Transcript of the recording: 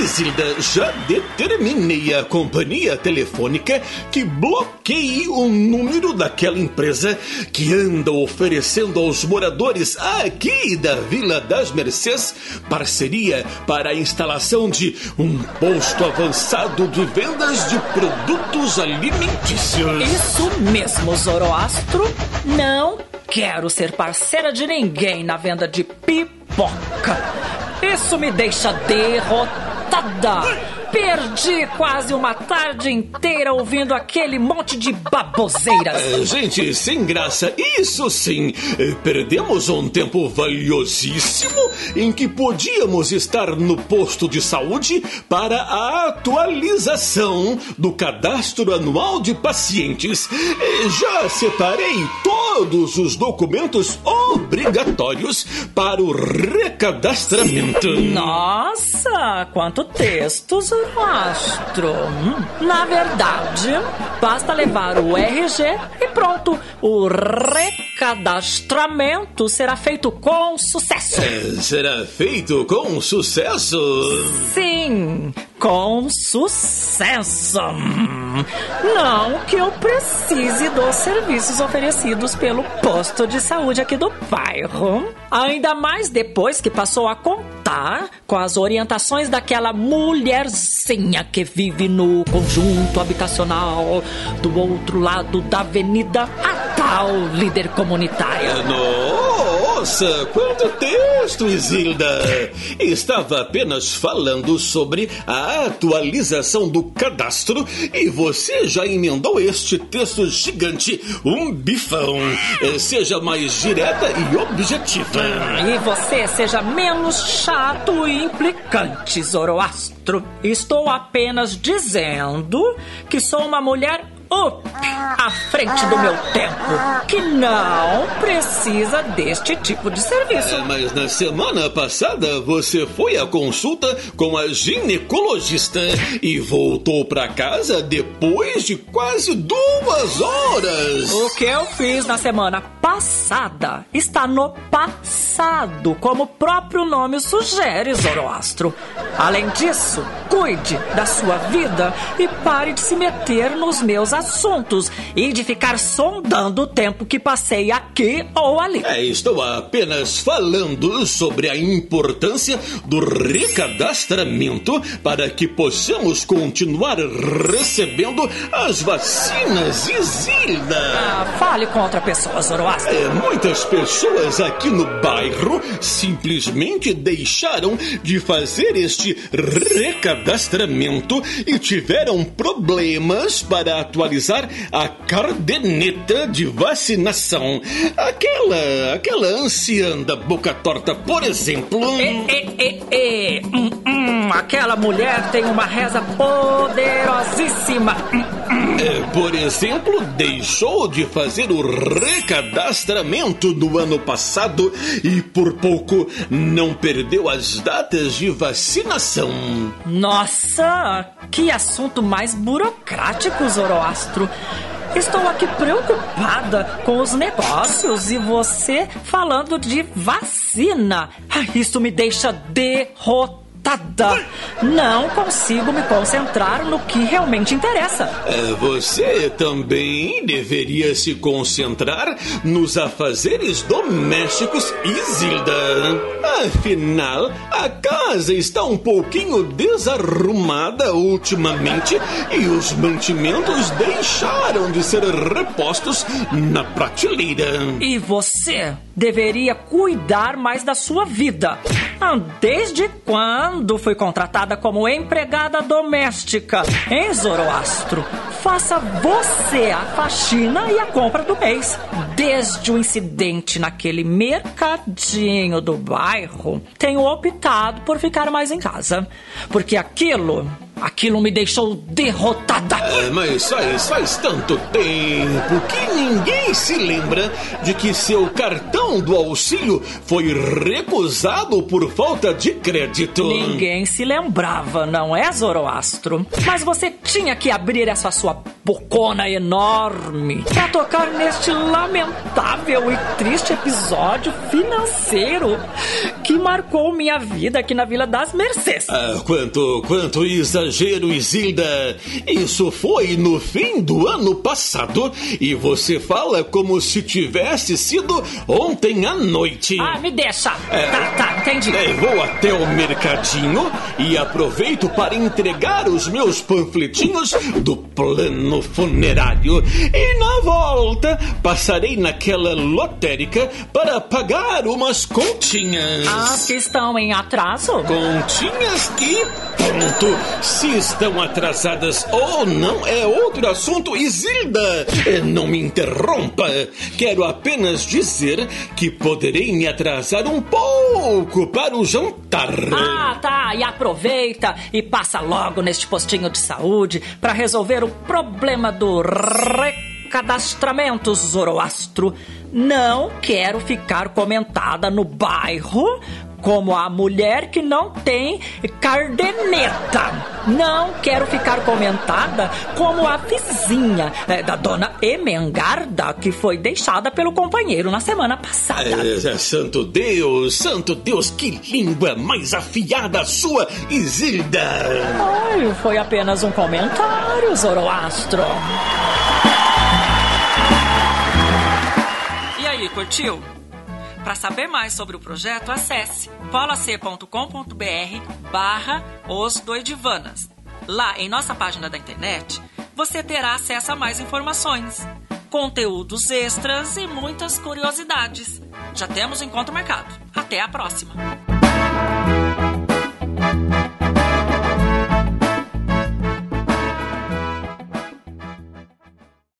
Isilda, já determinei à companhia telefônica que bloqueie o número daquela empresa que anda oferecendo aos moradores aqui da Vila das Mercês parceria para a instalação de um posto avançado de vendas de produtos alimentícios. Isso mesmo, Zoroastro. Não quero ser parceira de ninguém na venda de pipoca. Isso me deixa derrotada. Perdi quase uma tarde inteira ouvindo aquele monte de baboseiras. Gente, sem graça, isso sim. Perdemos um tempo valiosíssimo em que podíamos estar no posto de saúde para a atualização do cadastro anual de pacientes. Já separei todos os documentos obrigatórios para o recadastramento. Nossa, quanto texto, Zoroastro. Na verdade, basta levar o RG e pronto. O recadastramento será feito com sucesso. Será feito com sucesso? Sim, com sucesso. Não que eu precise dos serviços oferecidos pelo posto de saúde aqui do bairro. Ainda mais depois que passou a contar com as orientações daquela mulherzinha que vive no conjunto habitacional do outro lado da avenida, a tal líder comunitária. Nossa, quanto texto, Isilda! Estava apenas falando sobre a atualização do cadastro e você já emendou este texto gigante, um bifão. Seja mais direta e objetiva. E você seja menos chato e implicante, Zoroastro. Estou apenas dizendo que sou uma mulher à frente do meu tempo, que não precisa deste tipo de serviço. Mas na semana passada você foi à consulta com a ginecologista e voltou pra casa depois de quase 2 horas. O que eu fiz na semana passada está no passado, como o próprio nome sugere, Zoroastro. Além disso, cuide da sua vida e pare de se meter nos meus assuntos e de ficar sondando o tempo que passei aqui ou ali. Estou apenas falando sobre a importância do recadastramento para que possamos continuar recebendo as vacinas, Isilda. Fale com outra pessoa, Zoroastro. Muitas pessoas aqui no bairro simplesmente deixaram de fazer este recadastramento e tiveram problemas para atualizar a cardeneta de vacinação. Aquela anciã da boca torta, por exemplo. Aquela mulher tem uma reza poderosíssima. Por exemplo, deixou de fazer o recadastramento do ano passado e por pouco não perdeu as datas de vacinação. Nossa, que assunto mais burocrático, Zoroastro. Estou aqui preocupada com os negócios e você falando de vacina. Isso me deixa derrotada. Não consigo me concentrar no que realmente interessa. Você também deveria se concentrar nos afazeres domésticos, Isilda. Afinal, a casa está um pouquinho desarrumada ultimamente e os mantimentos deixaram de ser repostos na prateleira. E você deveria cuidar mais da sua vida. Desde quando fui contratada como empregada doméstica, hein, Zoroastro? Faça você a faxina e a compra do mês. Desde o incidente naquele mercadinho do bairro, tenho optado por ficar mais em casa, porque aquilo Aquilo me deixou derrotada. Mas faz tanto tempo que ninguém se lembra de que seu cartão do auxílio foi recusado por falta de crédito. Ninguém se lembrava, não é, Zoroastro? Mas você tinha que abrir essa sua bocona enorme pra tocar neste lamentável e triste episódio financeiro que marcou minha vida aqui na Vila das Mercês. Ah, quanto exagero, Isilda! Isso foi no fim do ano passado e você fala como se tivesse sido ontem à noite. Ah, me deixa! Tá, entendi. Vou até o mercadinho e aproveito para entregar os meus panfletinhos do plano funerário e na volta passarei naquela lotérica para pagar umas continhas. Ah, que estão em atraso? Continhas que ponto. Se estão atrasadas ou não é outro assunto, Isilda. Não me interrompa. Quero apenas dizer que poderei me atrasar um pouco para o jantar. Ah, tá. E aproveita e passa logo neste postinho de saúde para resolver o problema do recadastramento, Zoroastro. Não quero ficar comentada no bairro como a mulher que não tem cardeneta. Não quero ficar comentada como a vizinha da dona Emengarda, que foi deixada pelo companheiro na semana passada. Santo Deus, que língua mais afiada a sua, Isilda! Ai, foi apenas um comentário, Zoroastro. E aí, curtiu? Para saber mais sobre o projeto, acesse polac.com.br/osdoidivanas. Lá, em nossa página da internet, você terá acesso a mais informações, conteúdos extras e muitas curiosidades. Já temos o encontro marcado. Até a próxima!